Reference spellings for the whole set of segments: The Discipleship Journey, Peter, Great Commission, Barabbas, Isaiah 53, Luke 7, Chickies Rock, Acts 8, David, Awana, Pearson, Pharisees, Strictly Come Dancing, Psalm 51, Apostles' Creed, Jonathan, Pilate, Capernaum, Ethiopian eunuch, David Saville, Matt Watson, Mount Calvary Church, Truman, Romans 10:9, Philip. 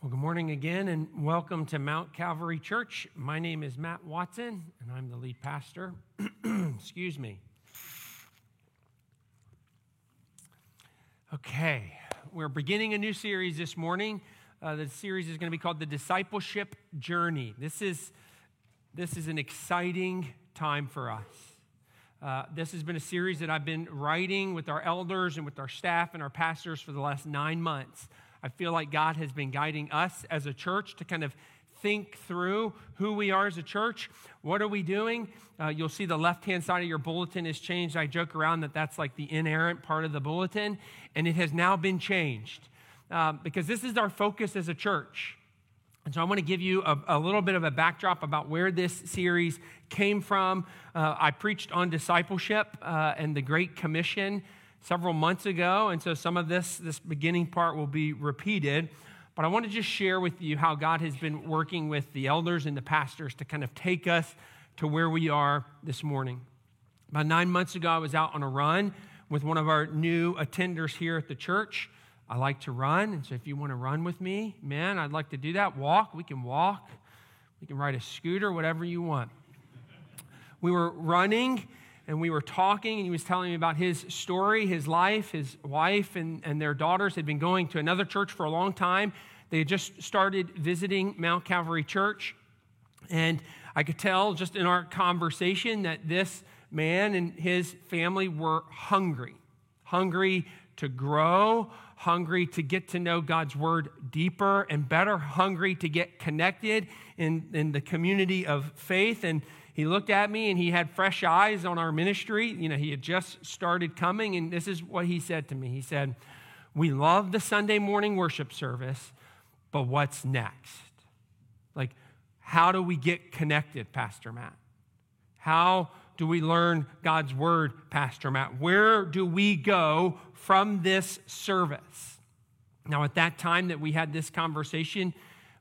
Well, good morning again, and welcome to Mount Calvary Church. My name is Matt Watson, and I'm the lead pastor. Excuse me. Okay, we're beginning a new series this morning. The series is going to be called The Discipleship Journey. This is an exciting time for us. This has been a series that I've been writing with our elders and with our staff and our pastors for the last 9 months. I feel like God has been guiding us as a church to kind of think through who we are as a church. What are we doing? You'll see the left-hand side of your bulletin is changed. I joke around that that's like the inerrant part of the bulletin, and it has now been changed because this is our focus as a church. And so I want to give you a little bit of a backdrop about where this series came from. I preached on discipleship and the Great Commission several months ago, and so some of this beginning part will be repeated, but I want to just share with you how God has been working with the elders and the pastors to kind of take us to where we are this morning. About 9 months ago, I was out on a run with one of our new attenders here at the church. I like to run, and so if you want to run with me, man, I'd like to do that. Walk, we can ride a scooter, whatever you want. We were running, and we were talking, and he was telling me about his story, his life. His wife and their daughters had been going to another church for a long time. They had just started visiting Mount Calvary Church. And I could tell just in our conversation that this man and his family were hungry to grow, hungry to get to know God's word deeper and better, hungry to get connected in the community of faith. And he looked at me and he had fresh eyes on our ministry. You know, he had just started coming, and this is what he said to me. He said, "We love the Sunday morning worship service, but what's next? Like, how do we get connected, Pastor Matt? How do we learn God's word, Pastor Matt? Where do we go from this service?" Now, at that time that we had this conversation,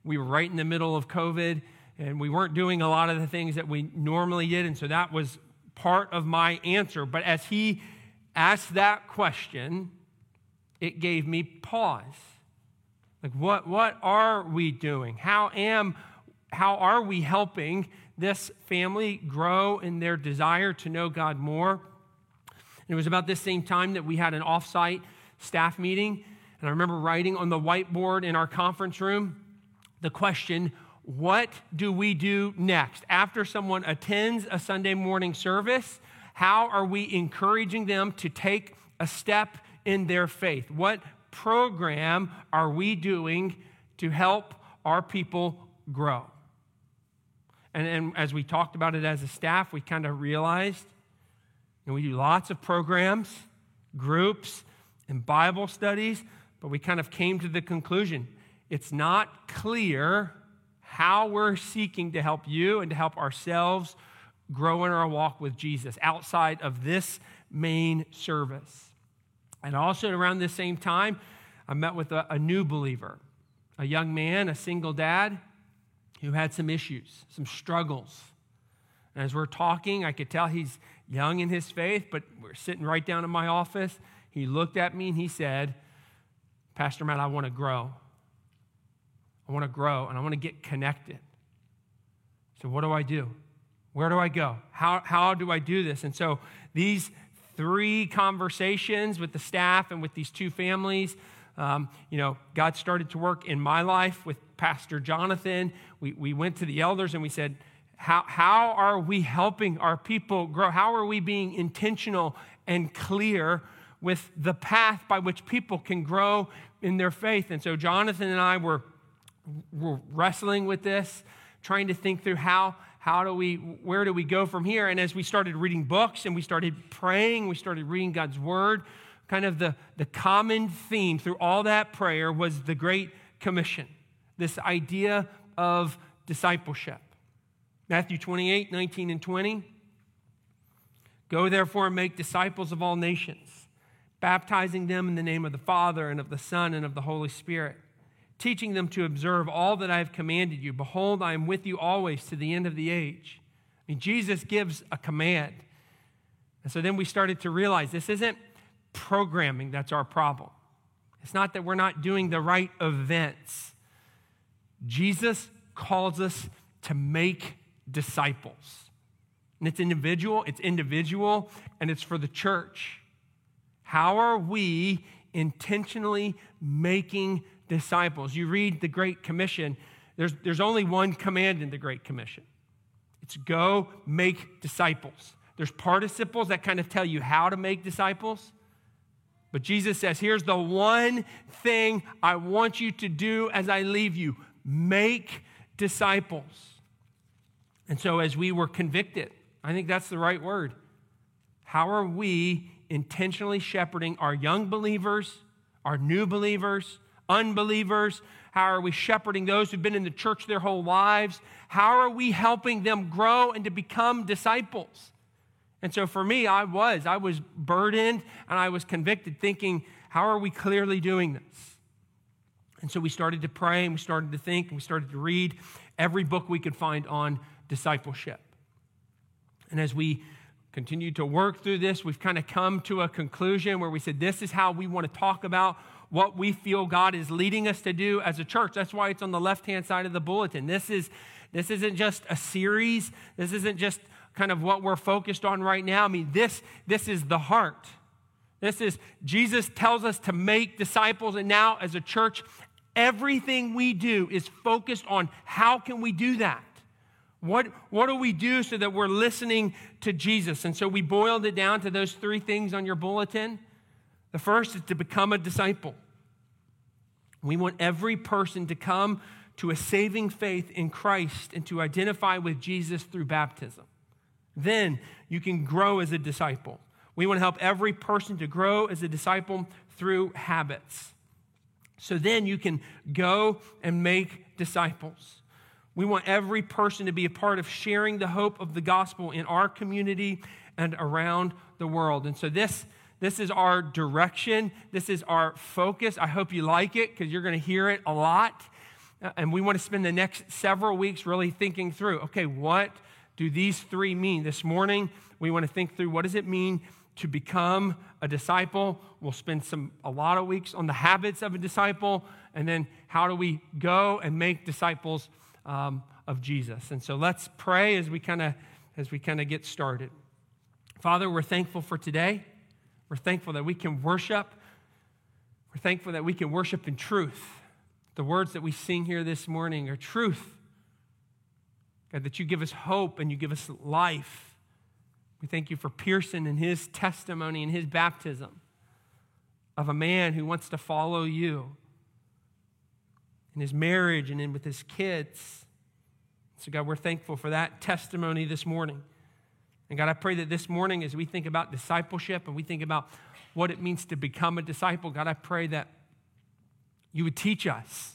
we were right in the middle of COVID. And we weren't doing a lot of the things that we normally did, and so that was part of my answer. But as he asked that question, it gave me pause. Like, what are we doing? How are we helping this family grow in their desire to know God more? And it was about this same time that we had an off-site staff meeting, and I remember writing on the whiteboard in our conference room the question, what do we do next? After someone attends a Sunday morning service, how are we encouraging them to take a step in their faith? What program are we doing to help our people grow? And as we talked about it as a staff, we kind of realized, and we do lots of programs, groups, and Bible studies, but we kind of came to the conclusion, it's not clear how we're seeking to help you and to help ourselves grow in our walk with Jesus outside of this main service. And also around this same time, I met with a new believer, a young man, a single dad who had some issues, some struggles. And as we're talking, I could tell he's young in his faith, but we're sitting right down in my office. He looked at me and he said, "Pastor Matt, I want to grow. I want to grow, and I want to get connected. So what do I do? Where do I go? How do I do this?" And so these three conversations with the staff and with these two families, God started to work in my life with Pastor Jonathan. We went to the elders, and we said, how are we helping our people grow? How are we being intentional and clear with the path by which people can grow in their faith? And so Jonathan and I were wrestling with this, trying to think through where do we go from here? And as we started reading books and we started praying, we started reading God's word, kind of the common theme through all that prayer was the Great Commission, this idea of discipleship. Matthew 28:19 and 20, "Go therefore and make disciples of all nations, baptizing them in the name of the Father and of the Son and of the Holy Spirit, teaching them to observe all that I have commanded you. Behold, I am with you always to the end of the age." I mean, Jesus gives a command. And so then we started to realize this isn't programming that's our problem. It's not that we're not doing the right events. Jesus calls us to make disciples. And it's individual, and it's for the church. How are we intentionally making disciples? You read the Great Commission. There's only one command in the Great Commission. It's go make disciples. There's participles that kind of tell you how to make disciples. But Jesus says, here's the one thing I want you to do as I leave you. Make disciples. And so as we were convicted, I think that's the right word. How are we intentionally shepherding our young believers, our new believers, unbelievers? How are we shepherding those who've been in the church their whole lives? How are we helping them grow and to become disciples? And so for me, I was burdened and I was convicted, thinking, how are we clearly doing this? And so we started to pray and we started to think and we started to read every book we could find on discipleship. And as we continued to work through this, we've kind of come to a conclusion where we said, this is how we want to talk about what we feel God is leading us to do as a church. That's why it's on the left-hand side of the bulletin. This isn't just a series. This isn't just kind of what we're focused on right now. I mean, this is the heart. This is, Jesus tells us to make disciples, and now as a church, everything we do is focused on how can we do that? What do we do so that we're listening to Jesus? And so we boiled it down to those three things on your bulletin. The first is to become a disciple. We want every person to come to a saving faith in Christ and to identify with Jesus through baptism. Then you can grow as a disciple. We want to help every person to grow as a disciple through habits. So then you can go and make disciples. We want every person to be a part of sharing the hope of the gospel in our community and around the world. And so this is our direction. This is our focus. I hope you like it because you're going to hear it a lot. And we want to spend the next several weeks really thinking through, okay, what do these three mean? This morning, we want to think through what does it mean to become a disciple. We'll spend a lot of weeks on the habits of a disciple. And then how do we go and make disciples of Jesus? And so let's pray as we kind of get started. Father, we're thankful for today. We're thankful that we can worship. We're thankful that we can worship in truth. The words that we sing here this morning are truth. God, that you give us hope and you give us life. We thank you for Pearson and his testimony and his baptism of a man who wants to follow you in his marriage and in with his kids. So God, we're thankful for that testimony this morning. And God, I pray that this morning as we think about discipleship and we think about what it means to become a disciple, God, I pray that you would teach us.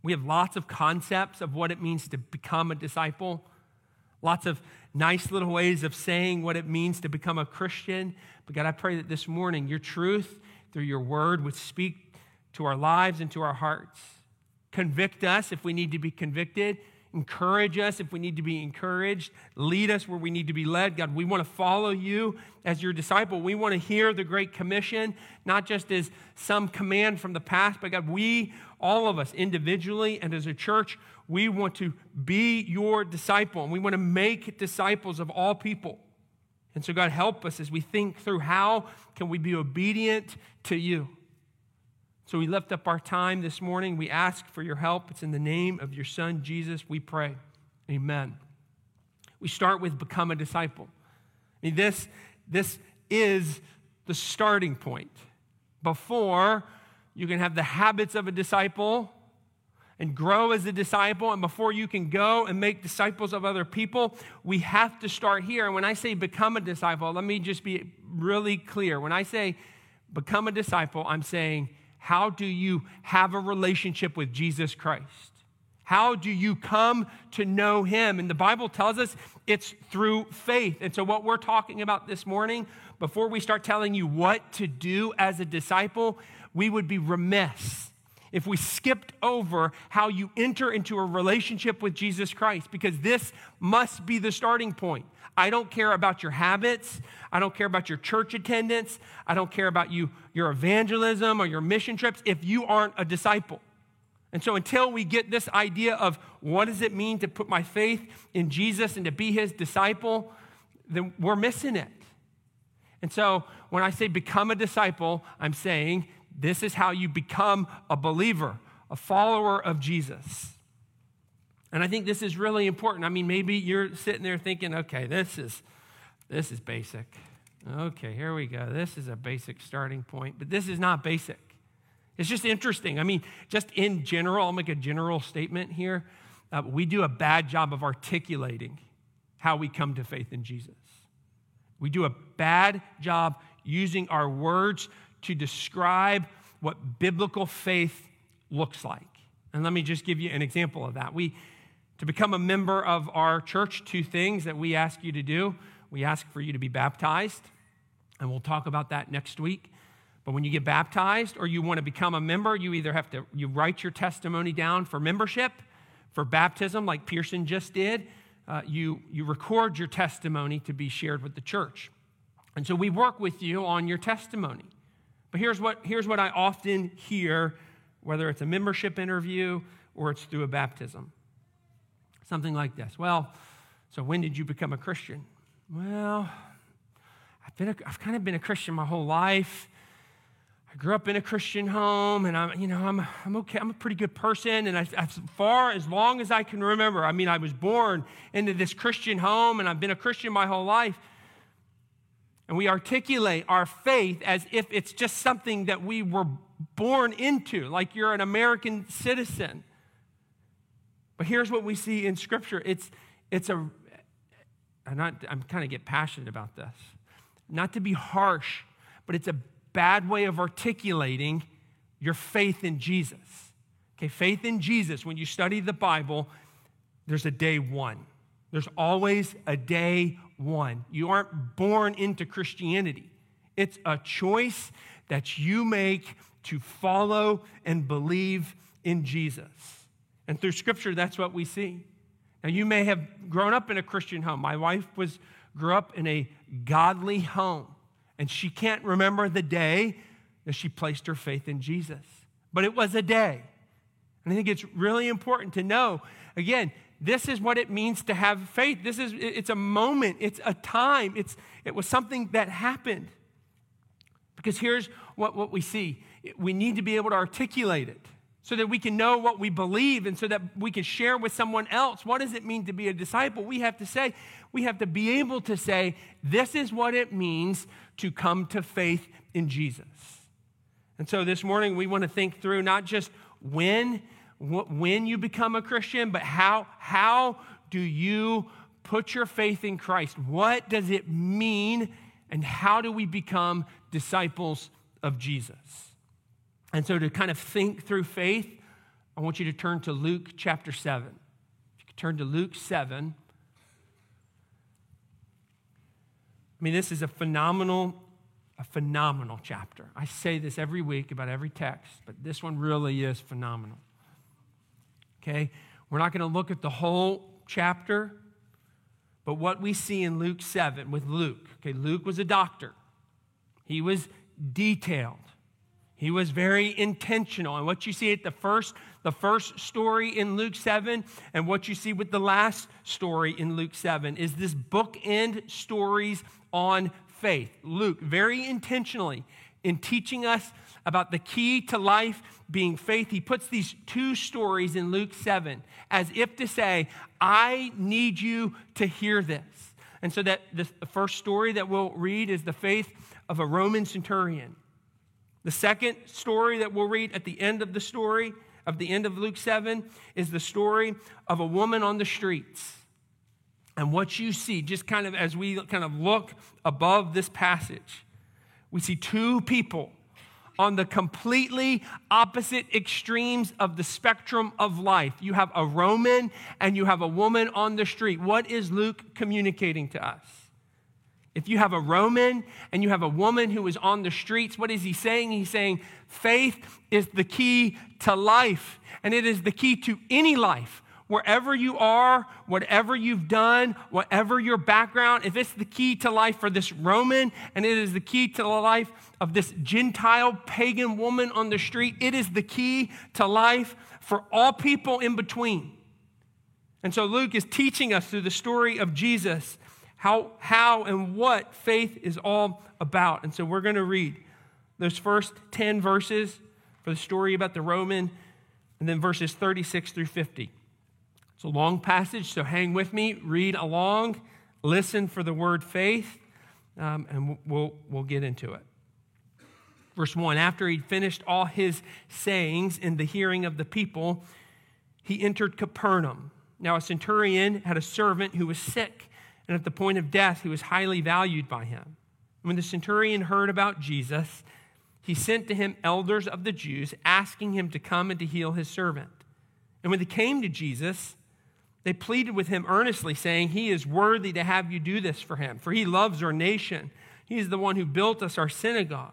We have lots of concepts of what it means to become a disciple, lots of nice little ways of saying what it means to become a Christian. But God, I pray that this morning your truth through your word would speak to our lives and to our hearts. Convict us if we need to be convicted. Encourage us if we need to be encouraged. Lead us where we need to be led. God, we want to follow you as your disciple. We want to hear the Great Commission, not just as some command from the past, but God, we, all of us individually and as a church, we want to be your disciple, and we want to make disciples of all people. And so God, help us as we think through how can we be obedient to you. So we lift up our time this morning. We ask for your help. It's in the name of your son, Jesus, we pray. Amen. We start with become a disciple. I mean, this is the starting point. Before you can have the habits of a disciple and grow as a disciple, and before you can go and make disciples of other people, we have to start here. And when I say become a disciple, let me just be really clear. When I say become a disciple, I'm saying, how do you have a relationship with Jesus Christ? How do you come to know him? And the Bible tells us it's through faith. And so what we're talking about this morning, before we start telling you what to do as a disciple, we would be remiss if we skipped over how you enter into a relationship with Jesus Christ, because this must be the starting point. I don't care about your habits. I don't care about your church attendance. I don't care about your evangelism or your mission trips if you aren't a disciple. And so until we get this idea of what does it mean to put my faith in Jesus and to be his disciple, then we're missing it. And so when I say become a disciple, I'm saying this is how you become a believer, a follower of Jesus. And I think this is really important. I mean, maybe you're sitting there thinking, okay, this is basic. Okay, here we go. This is a basic starting point, but this is not basic. It's just interesting. I mean, just in general, I'll make a general statement here. We do a bad job of articulating how we come to faith in Jesus. We do a bad job using our words to describe what biblical faith looks like. And let me just give you an example of that. To become a member of our church, two things that we ask you to do. We ask for you to be baptized, and we'll talk about that next week. But when you get baptized or you want to become a member, you either have to write your testimony down for membership, for baptism, like Pearson just did. You record your testimony to be shared with the church. And so we work with you on your testimony. But here's what I often hear, whether it's a membership interview or it's through a baptism. Something like this. Well, so when did you become a Christian? Well, I've kind of been a Christian my whole life. I grew up in a Christian home, and I'm okay. I'm a pretty good person, and as long as I can remember, I mean, I was born into this Christian home, and I've been a Christian my whole life. And we articulate our faith as if it's just something that we were born into, like you're an American citizen. But here's what we see in Scripture. I'm kind of get passionate about this. Not to be harsh, but it's a bad way of articulating your faith in Jesus. Okay, faith in Jesus, when you study the Bible, there's a day one. There's always a day one. You aren't born into Christianity. It's a choice that you make to follow and believe in Jesus. And through Scripture, that's what we see. Now, you may have grown up in a Christian home. My wife grew up in a godly home, and she can't remember the day that she placed her faith in Jesus. But it was a day. And I think it's really important to know, again, this is what it means to have faith. It's a moment. It's a time. It was something that happened. Because here's what we see. We need to be able to articulate it, so that we can know what we believe and so that we can share with someone else. What does it mean to be a disciple? We have to be able to say, this is what it means to come to faith in Jesus. And so this morning, we want to think through not just when you become a Christian, but how do you put your faith in Christ? What does it mean, and how do we become disciples of Jesus? And so to kind of think through faith, I want you to turn to Luke chapter 7. If you could turn to Luke 7. I mean, this is a phenomenal chapter. I say this every week about every text, but this one really is phenomenal. Okay? We're not going to look at the whole chapter, but what we see in Luke 7 with Luke. Okay, Luke was a doctor. He was detailed. He was very intentional. And what you see at the first story in Luke 7 and what you see with the last story in Luke 7 is this bookend stories on faith. Luke, very intentionally, in teaching us about the key to life being faith, he puts these two stories in Luke 7 as if to say, I need you to hear this. And so that the first story that we'll read is the faith of a Roman centurion. The second story that we'll read at the end of the story, of the end of Luke 7, is the story of a woman on the streets. And what you see, just kind of as we kind of look above this passage, we see two people on the completely opposite extremes of the spectrum of life. You have a Roman and you have a woman on the street. What is Luke communicating to us? If you have a Roman and you have a woman who is on the streets, what is he saying? He's saying faith is the key to life, and it is the key to any life, Wherever you are, whatever you've done, whatever your background, if it's the key to life for this Roman and it is the key to the life of this Gentile pagan woman on the street, it is the key to life for all people in between. And so Luke is teaching us through the story of Jesus how and what faith is all about. And so we're going to read those first 10 verses for the story about the Roman and then verses 36 through 50. It's a long passage, so hang with me, read along, listen for the word faith, and we'll get into it. Verse 1, after he'd finished all his sayings in the hearing of the people, he entered Capernaum. Now a centurion had a servant who was sick, and at the point of death, he was highly valued by him. When the centurion heard about Jesus, he sent to him elders of the Jews, asking him to come and to heal his servant. And when they came to Jesus, they pleaded with him earnestly, saying, "He is worthy to have you do this for him, for he loves our nation. He is the one who built us our synagogue."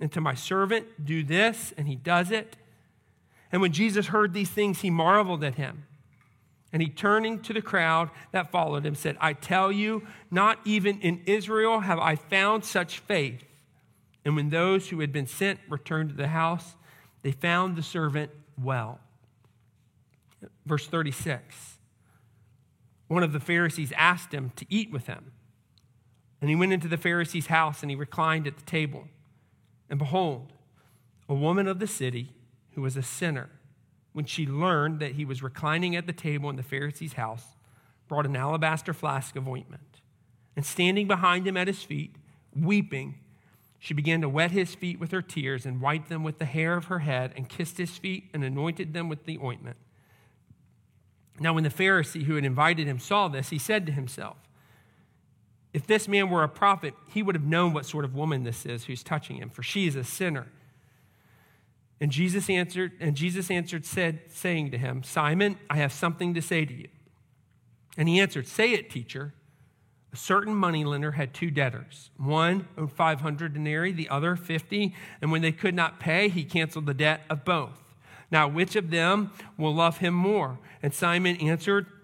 and to my servant, do this, and he does it." And when Jesus heard these things, he marveled at him. And he, turning to the crowd that followed him, said, "I tell you, not even in Israel have I found such faith." And when those who had been sent returned to the house, they found the servant well. Verse 36, one of the Pharisees asked him to eat with him. And he went into the Pharisee's house, and he reclined at the table. And behold, a woman of the city who was a sinner, when she learned that he was reclining at the table in the Pharisee's house, brought an alabaster flask of ointment. And standing behind him at his feet, weeping, she began to wet his feet with her tears and wiped them with the hair of her head and kissed his feet and anointed them with the ointment. Now when the Pharisee who had invited him saw this, he said to himself, "If this man were a prophet, he would have known what sort of woman this is who's touching him, for she is a sinner." And Jesus answered, saying to him, "Simon, I have something to say to you." And he answered, "Say it, teacher." A certain moneylender had two debtors. One owed 500 denarii, the other 50. And when they could not pay, he canceled the debt of both. Now, which of them will love him more? And Simon answered,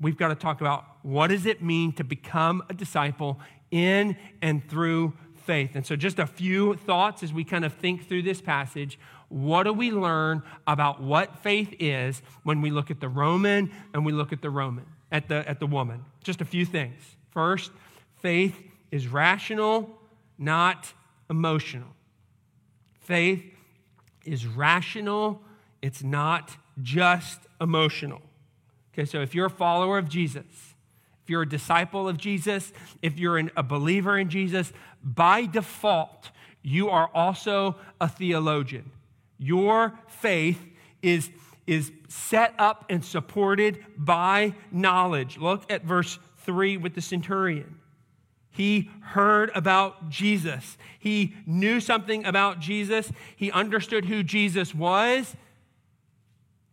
we've got to talk about what does it mean to become a disciple in and through faith. And so just a few thoughts as we kind of think through this passage. What do we learn about what faith is when we look at the Roman and we look at the woman? Just a few things. First, faith is rational, not emotional. Faith is rational. It's not just emotional. Okay, so if you're a follower of Jesus, if you're a disciple of Jesus, if you're a believer in Jesus, by default, you are also a theologian. Your faith is set up and supported by knowledge. Look at verse 3 with the centurion. He heard about Jesus. He knew something about Jesus. He understood who Jesus was.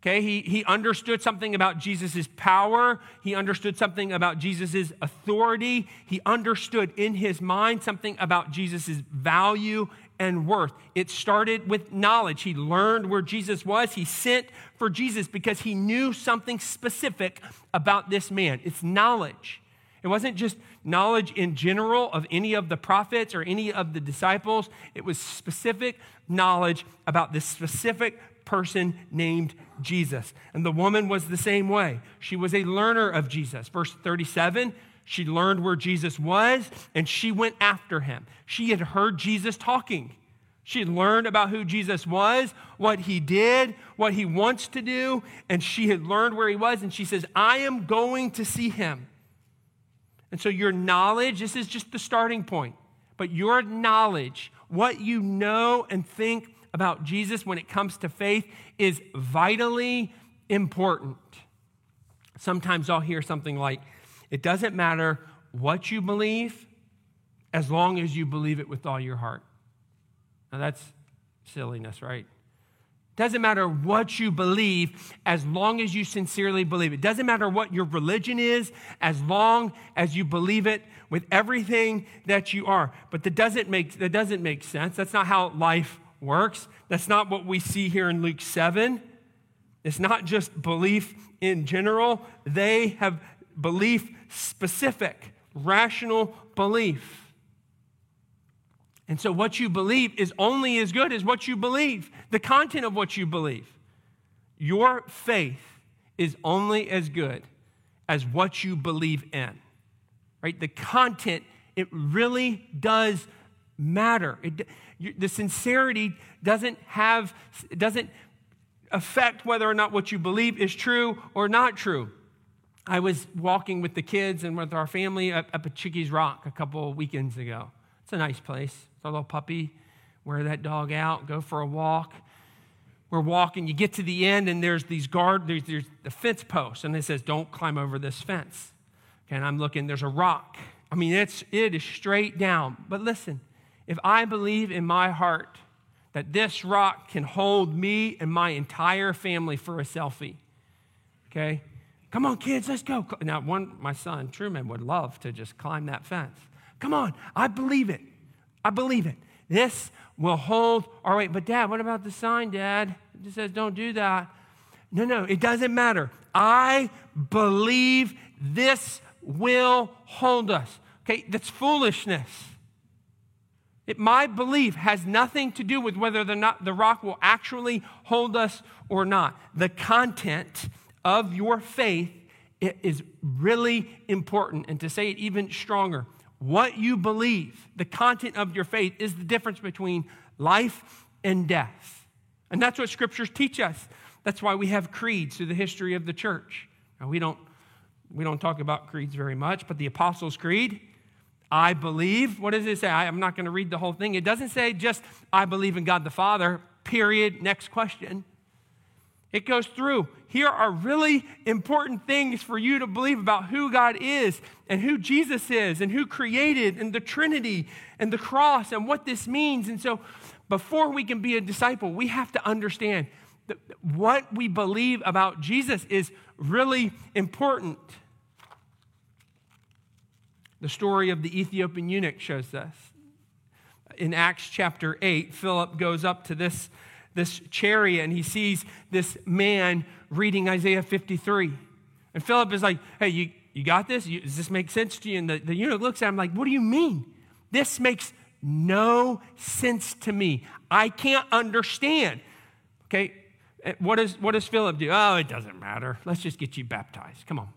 Okay, he understood something about Jesus' power. He understood something about Jesus' authority. He understood in his mind something about Jesus' value and worth. It started with knowledge. He learned where Jesus was. He sent for Jesus because he knew something specific about this man. It's knowledge. It wasn't just knowledge in general of any of the prophets or any of the disciples. It was specific knowledge about this specific person named Jesus. And the woman was the same way. She was a learner of Jesus. Verse 37, she learned where Jesus was and she went after him. She had heard Jesus talking. She had learned about who Jesus was, what he did, what he wants to do, and she had learned where he was, and she says, I am going to see him. And so your knowledge, this is just the starting point, but your knowledge, what you know and think about Jesus when it comes to faith is vitally important. Sometimes I'll hear something like, it doesn't matter what you believe as long as you believe it with all your heart. Now that's silliness, right? Doesn't matter what you believe as long as you sincerely believe it. Doesn't matter what your religion is as long as you believe it with everything that you are. But that doesn't make sense. That's not how life works. That's not what we see here in Luke 7. It's not just belief in general. They have belief specific, rational belief. And so what you believe is only as good as what you believe, the content of what you believe. Your faith is only as good as what you believe in, right? The content, it really does matter. The sincerity doesn't affect whether or not what you believe is true or not true. I was walking with the kids and with our family up at Chickies Rock a couple weekends ago. It's a nice place. It's a little puppy. Wear that dog out. Go for a walk. We're walking. You get to the end, and there's the fence post, and it says, "Don't climb over this fence." Okay, and I'm looking. There's a rock. I mean, it is straight down. But listen, if I believe in my heart that this rock can hold me and my entire family for a selfie, okay? Come on, kids, let's go. Now, my son Truman would love to just climb that fence. Come on, I believe it. I believe it. This will hold our weight. But Dad, what about the sign, Dad? It just says don't do that. No, it doesn't matter. I believe this will hold us. Okay, that's foolishness. My belief has nothing to do with whether or not the rock will actually hold us or not. The content of your faith, it is really important. And to say it even stronger, what you believe, the content of your faith, is the difference between life and death. And that's what scriptures teach us. That's why we have creeds through the history of the church. Now, we don't talk about creeds very much, but the Apostles' Creed, I believe. What does it say? I'm not going to read the whole thing. It doesn't say just, I believe in God the Father, period, next question. It goes through. Here are really important things for you to believe about who God is and who Jesus is and who created and the Trinity and the cross and what this means. And so before we can be a disciple, we have to understand that what we believe about Jesus is really important. The story of the Ethiopian eunuch shows this. In Acts chapter 8, Philip goes up to this chariot, and he sees this man reading Isaiah 53. And Philip is like, hey, you got this? Does this make sense to you? And the eunuch looks at him like, what do you mean? This makes no sense to me. I can't understand. Okay, what does Philip do? Oh, it doesn't matter. Let's just get you baptized. Come on.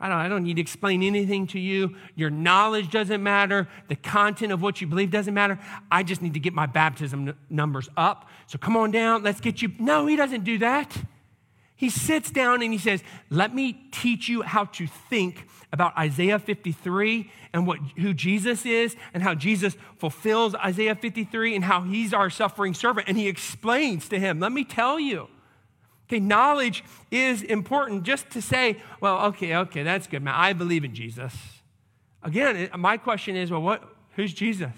I don't need to explain anything to you. Your knowledge doesn't matter. The content of what you believe doesn't matter. I just need to get my baptism numbers up. So come on down. Let's get you. No, he doesn't do that. He sits down and he says, let me teach you how to think about Isaiah 53 and who Jesus is and how Jesus fulfills Isaiah 53 and how he's our suffering servant. And he explains to him, let me tell you. Okay, knowledge is important. Just to say, well, okay, that's good, man. I believe in Jesus. Again, my question is, well, who's Jesus?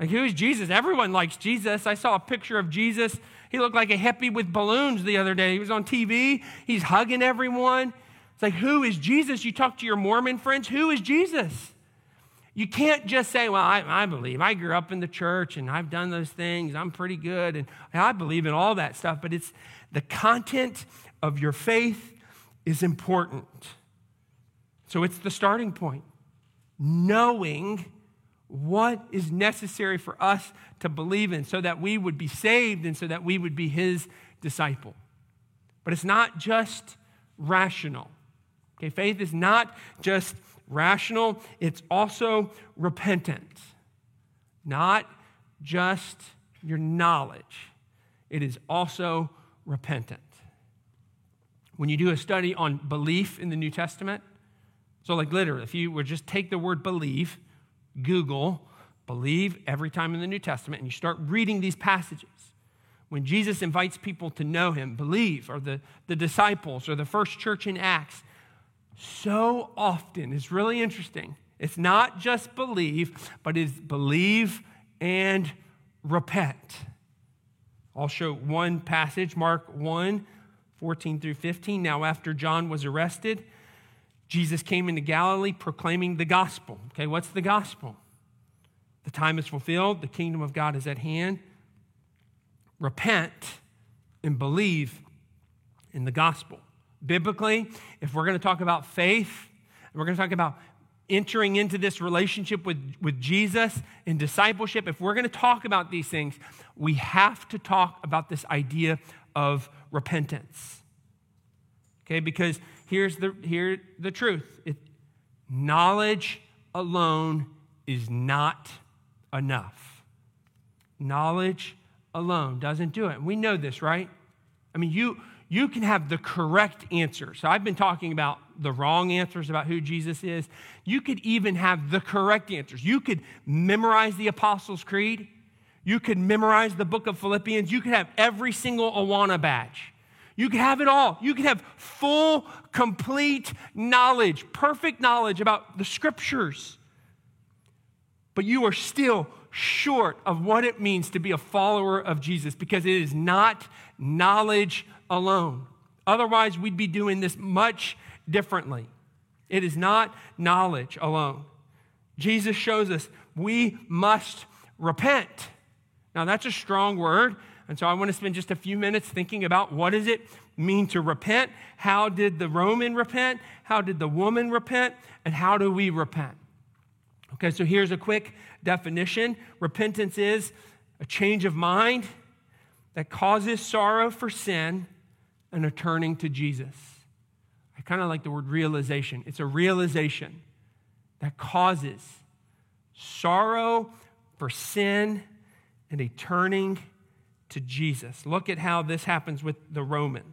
Like, who is Jesus? Everyone likes Jesus. I saw a picture of Jesus. He looked like a hippie with balloons the other day. He was on TV. He's hugging everyone. It's like, who is Jesus? You talk to your Mormon friends, who is Jesus? You can't just say, well, I believe. I grew up in the church, and I've done those things. I'm pretty good, and I believe in all that stuff. But it's the content of your faith is important. So it's the starting point. Knowing what is necessary for us to believe in so that we would be saved and so that we would be his disciple. But it's not just rational. Okay, faith is not just rational, it's also repentance. Not just your knowledge. It is also repentant. When you do a study on belief in the New Testament, so like literally, if you were just take the word believe, Google believe every time in the New Testament, and you start reading these passages. When Jesus invites people to know him, believe, or the disciples, or the first church in Acts, so often, it's really interesting. It's not just believe, but it's believe and repent. I'll show one passage, Mark 1:14 through 15. Now, after John was arrested, Jesus came into Galilee proclaiming the gospel. Okay, what's the gospel? The time is fulfilled. The kingdom of God is at hand. Repent and believe in the gospel. Biblically, if we're going to talk about faith, and we're going to talk about entering into this relationship with Jesus and discipleship, if we're going to talk about these things, we have to talk about this idea of repentance. Okay, because here's the truth. Knowledge alone is not enough. Knowledge alone doesn't do it. We know this, right? I mean, you can have the correct answer. So I've been talking about the wrong answers about who Jesus is. You could even have the correct answers. You could memorize the Apostles' Creed. You could memorize the book of Philippians. You could have every single Awana badge. You could have it all. You could have full, complete knowledge, perfect knowledge about the scriptures. But you are still short of what it means to be a follower of Jesus, because it is not knowledge alone. Otherwise, we'd be doing this much differently. It is not knowledge alone. Jesus shows us we must repent. Now, that's a strong word, and so I want to spend just a few minutes thinking about what does it mean to repent? How did the Roman repent? How did the woman repent? And how do we repent? Okay, so here's a quick definition. Repentance is a change of mind that causes sorrow for sin and a turning to Jesus. I kind of like the word realization. It's a realization that causes sorrow for sin and a turning to Jesus. Look at how this happens with the Roman.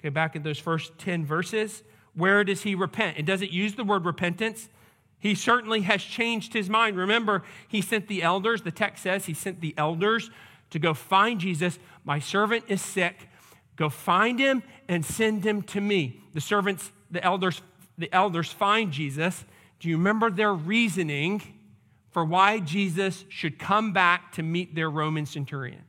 Okay, back in those first 10 verses, where does he repent? It doesn't use the word repentance. He certainly has changed his mind. Remember, he sent the elders. The text says he sent the elders to go find Jesus. My servant is sick. Go find him and send him to me. The elders find Jesus. Do you remember their reasoning for why Jesus should come back to meet their Roman centurion?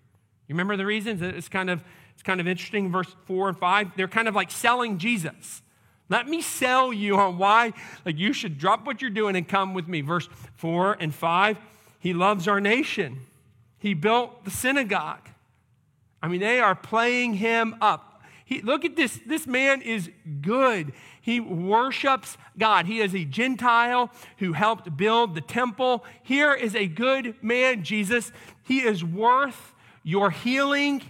You remember the reasons? It's kind of interesting. Verse 4 and 5. They're kind of like selling Jesus. Let me sell you on why you should drop what you're doing and come with me. Verse 4 and 5. He loves our nation. He built the synagogue. I mean, they are playing him up. Look at this. This man is good. He worships God. He is a Gentile who helped build the temple. Here is a good man, Jesus. He is worth your healing.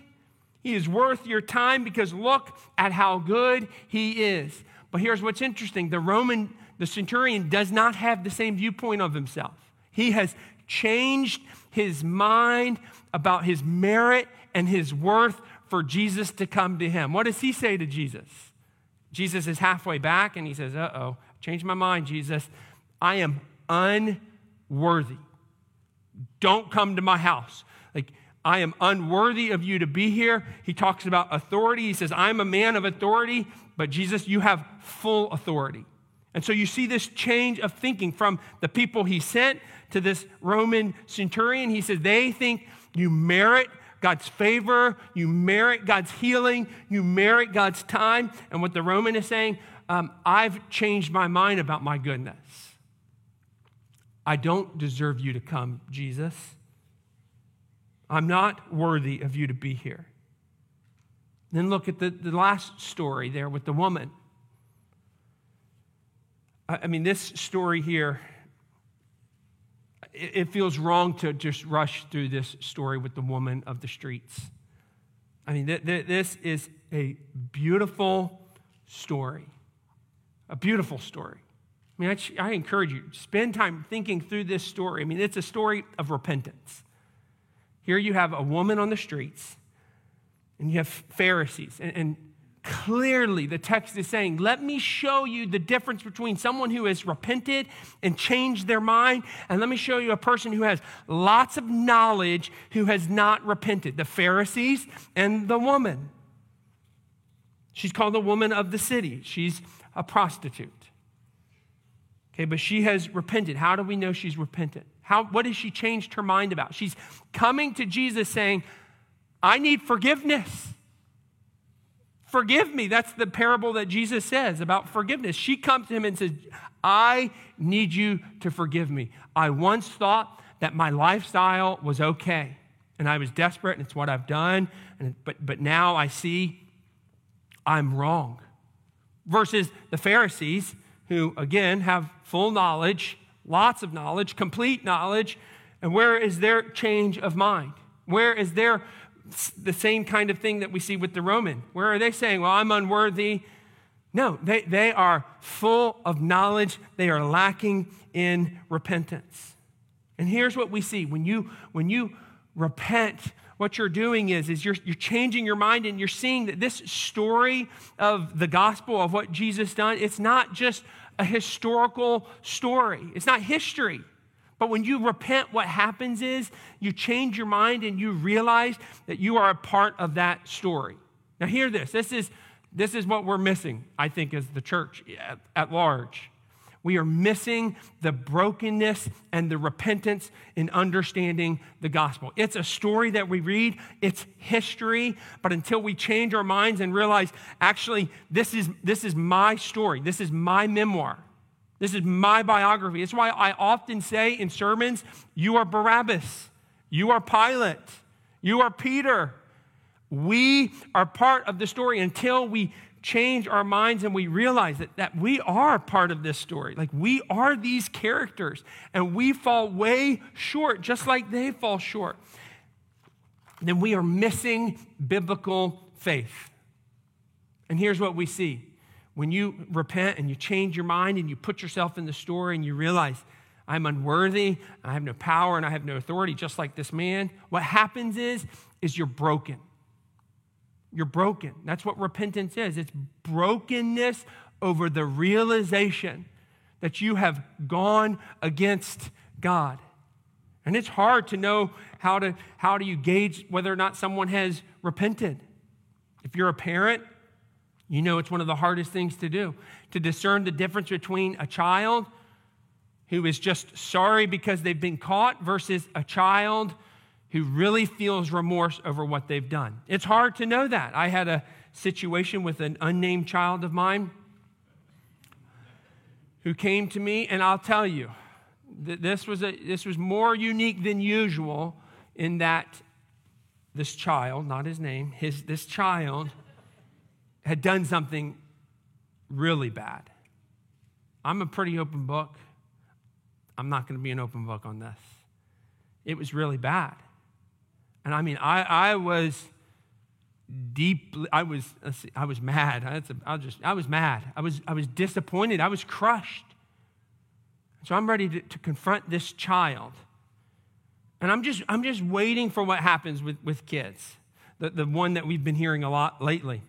He is worth your time, because look at how good he is. But here's what's interesting. The centurion does not have the same viewpoint of himself. He has changed his mind about his merit and his worth for Jesus to come to him. What does he say to Jesus? Jesus is halfway back and he says, uh-oh, changed my mind, Jesus. I am unworthy. Don't come to my house. I am unworthy of you to be here. He talks about authority. He says, I'm a man of authority, but Jesus, you have full authority. And so you see this change of thinking from the people he sent to this Roman centurion. He says, they think you merit God's favor. You merit God's healing. You merit God's time. And what the Roman is saying, I've changed my mind about my goodness. I don't deserve you to come, Jesus. I'm not worthy of you to be here. Then look at the last story there with the woman. I mean, this story here, it feels wrong to just rush through this story with the woman of the streets. I mean, this is a beautiful story. A beautiful story. I mean, I encourage you, spend time thinking through this story. I mean, it's a story of repentance. Here you have a woman on the streets, and you have Pharisees. And clearly the text is saying, let me show you the difference between someone who has repented and changed their mind, and let me show you a person who has lots of knowledge who has not repented, the Pharisees and the woman. She's called the woman of the city. She's a prostitute. Okay, but she has repented. How do we know she's repentant? What has she changed her mind about? She's coming to Jesus saying, I need forgiveness. Forgive me. That's the parable that Jesus says about forgiveness. She comes to him and says, I need you to forgive me. I once thought that my lifestyle was okay, and I was desperate, and it's what I've done, but now I see I'm wrong. Versus the Pharisees, who, again, have full knowledge, lots of knowledge, complete knowledge, and where is their change of mind? Where is their the same kind of thing that we see with the Roman? Where are they saying, well, I'm unworthy? No, they are full of knowledge. They are lacking in repentance. And here's what we see. When you repent, what you're doing is you're changing your mind, and you're seeing that this story of the gospel of what Jesus done, it's not just a historical story. It's not history. But when you repent, what happens is you change your mind and you realize that you are a part of that story. Now hear this. This is what we're missing, I think, as the church at large. We are missing the brokenness and the repentance in understanding the gospel. It's a story that we read. It's history. But until we change our minds and realize, actually, this is my story. This is my memoir. This is my biography. It's why I often say in sermons, you are Barabbas, you are Pilate, you are Peter. We are part of the story until we change our minds and we realize that we are part of this story. Like, we are these characters, and we fall way short, just like they fall short. Then we are missing biblical faith. And here's what we see. When you repent and you change your mind and you put yourself in the story and you realize, I'm unworthy, I have no power, and I have no authority, just like this man, what happens is you're broken. You're broken. That's what repentance is. It's brokenness over the realization that you have gone against God. And it's hard to know how do you gauge whether or not someone has repented. If you're a parent, you know it's one of the hardest things to do, to discern the difference between a child who is just sorry because they've been caught versus a child who really feels remorse over what they've done. It's hard to know that. I had a situation with an unnamed child of mine who came to me, and I'll tell you, this was more unique than usual in that this child, not his name, this child had done something really bad. I'm a pretty open book. I'm not going to be an open book on this. It was really bad. And I mean, I was mad. I was mad. I was disappointed. I was crushed. So I'm ready to confront this child. And I'm just waiting for what happens with kids. The one that we've been hearing a lot lately.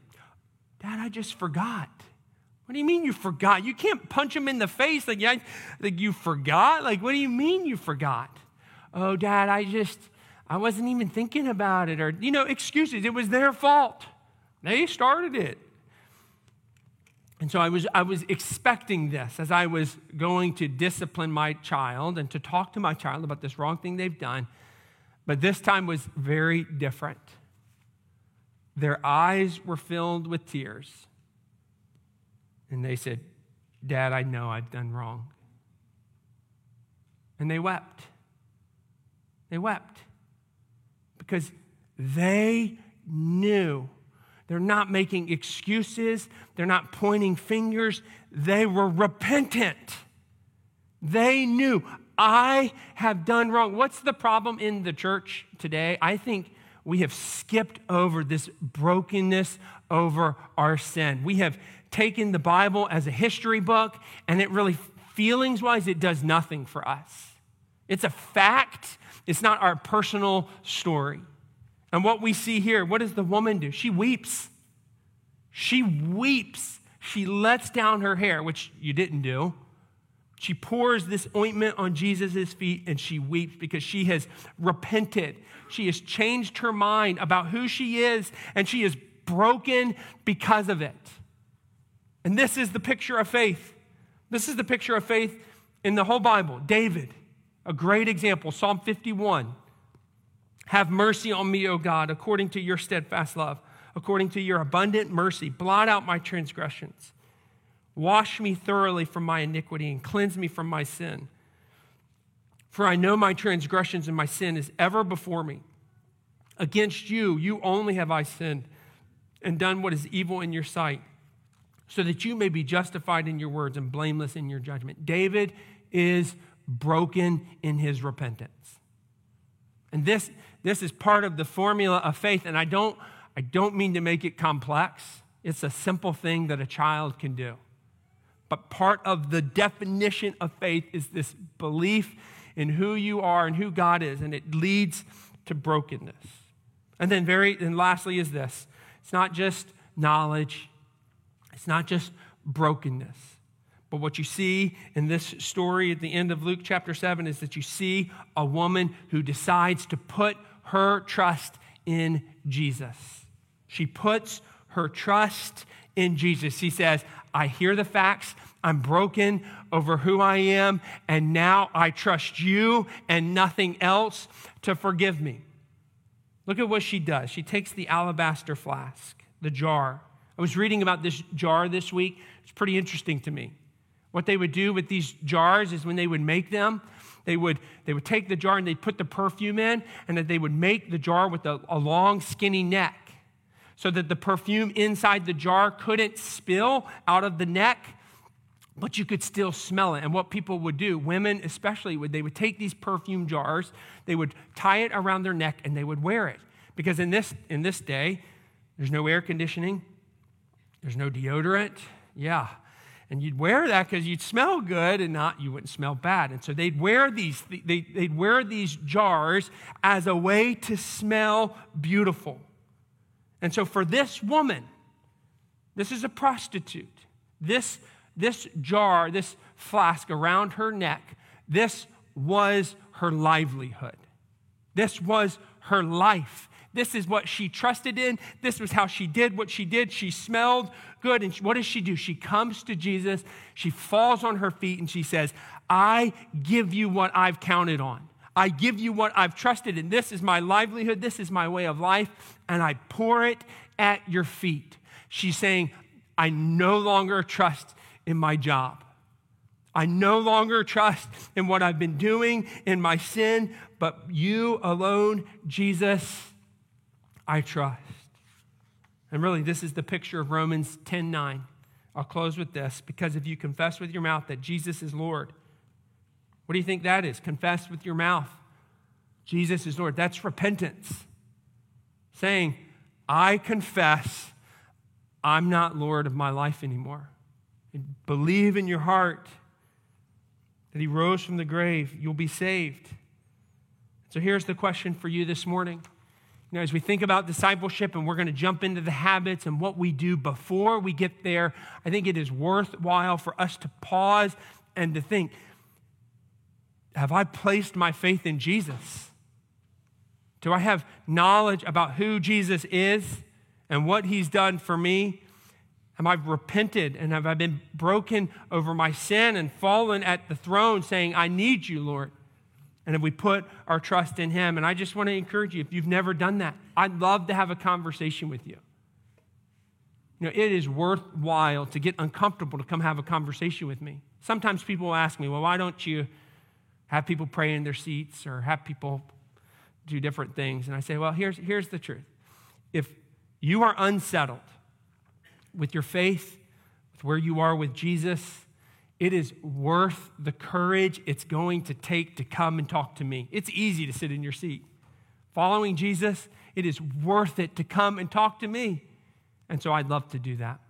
Dad, I just forgot. What do you mean you forgot? You can't punch him in the face like you forgot? Like, what do you mean you forgot? Oh, Dad, I wasn't even thinking about it. Or, excuses. It was their fault. They started it. And so I was expecting this as I was going to discipline my child and to talk to my child about this wrong thing they've done. But this time was very different. Their eyes were filled with tears. And they said, "Dad, I know I've done wrong." And they wept. They wept because they knew. They're not making excuses. They're not pointing fingers. They were repentant. They knew, I have done wrong. What's the problem in the church today? I think we have skipped over this brokenness over our sin. We have taken the Bible as a history book, and it really, feelings-wise, it does nothing for us. It's a fact. It's not our personal story. And what we see here, what does the woman do? She weeps. She weeps. She lets down her hair, which you didn't do. She pours this ointment on Jesus' feet, and she weeps because she has repented. She has changed her mind about who she is, and she is broken because of it. And this is the picture of faith. This is the picture of faith in the whole Bible. David, a great example, Psalm 51. Have mercy on me, O God, according to your steadfast love, according to your abundant mercy. Blot out my transgressions. Wash me thoroughly from my iniquity and cleanse me from my sin. For I know my transgressions and my sin is ever before me. Against you, you only have I sinned and done what is evil in your sight, so that you may be justified in your words and blameless in your judgment. David is broken in his repentance. And this is part of the formula of faith, and I don't mean to make it complex. It's a simple thing that a child can do. But part of the definition of faith is this belief in who you are and who God is, and it leads to brokenness. And then lastly is this. It's not just knowledge. It's not just brokenness. But what you see in this story at the end of Luke chapter 7 is that you see a woman who decides to put her trust in Jesus. She puts her trust in Jesus. She says, I hear the facts. I'm broken over who I am, and now I trust you and nothing else to forgive me. Look at what she does. She takes the alabaster flask, the jar. I was reading about this jar this week. It's pretty interesting to me. What they would do with these jars is when they would make them, they would take the jar and they'd put the perfume in, and that they would make the jar with a long, skinny neck, so that the perfume inside the jar couldn't spill out of the neck, but you could still smell it. And what people would do, women especially, they would take these perfume jars, they would tie it around their neck, and they would wear it. Because in this day, there's no air conditioning, there's no deodorant, yeah. And you'd wear that because you'd smell good and you wouldn't smell bad. And so they'd wear these jars as a way to smell beautiful. And so for this woman, this is a prostitute, this jar, this flask around her neck, this was her livelihood. This was her life. This is what she trusted in. This was how she did what she did. She smelled good. And what does she do? She comes to Jesus. She falls on her feet and she says, I give you what I've counted on. I give you what I've trusted in. This is my livelihood. This is my way of life. And I pour it at your feet. She's saying, I no longer trust in my job. I no longer trust in what I've been doing in my sin, but you alone, Jesus, I trust. And really, this is the picture of Romans 10:9. I'll close with this, because if you confess with your mouth that Jesus is Lord, what do you think that is? Confess with your mouth, Jesus is Lord. That's repentance. Saying, I confess I'm not Lord of my life anymore. And believe in your heart that he rose from the grave. You'll be saved. So here's the question for you this morning. You know, as we think about discipleship, and we're going to jump into the habits and what we do before we get there, I think it is worthwhile for us to pause and to think, have I placed my faith in Jesus? Do I have knowledge about who Jesus is and what he's done for me? Am I repented, and have I been broken over my sin and fallen at the throne saying, I need you, Lord? And if we put our trust in him, and I just want to encourage you, if you've never done that, I'd love to have a conversation with you. You know, it is worthwhile to get uncomfortable to come have a conversation with me. Sometimes people will ask me, well, why don't you have people pray in their seats or have people do different things? And I say, well, here's the truth. If you are unsettled with your faith, with where you are with Jesus, it is worth the courage it's going to take to come and talk to me. It's easy to sit in your seat. Following Jesus, it is worth it to come and talk to me. And so I'd love to do that.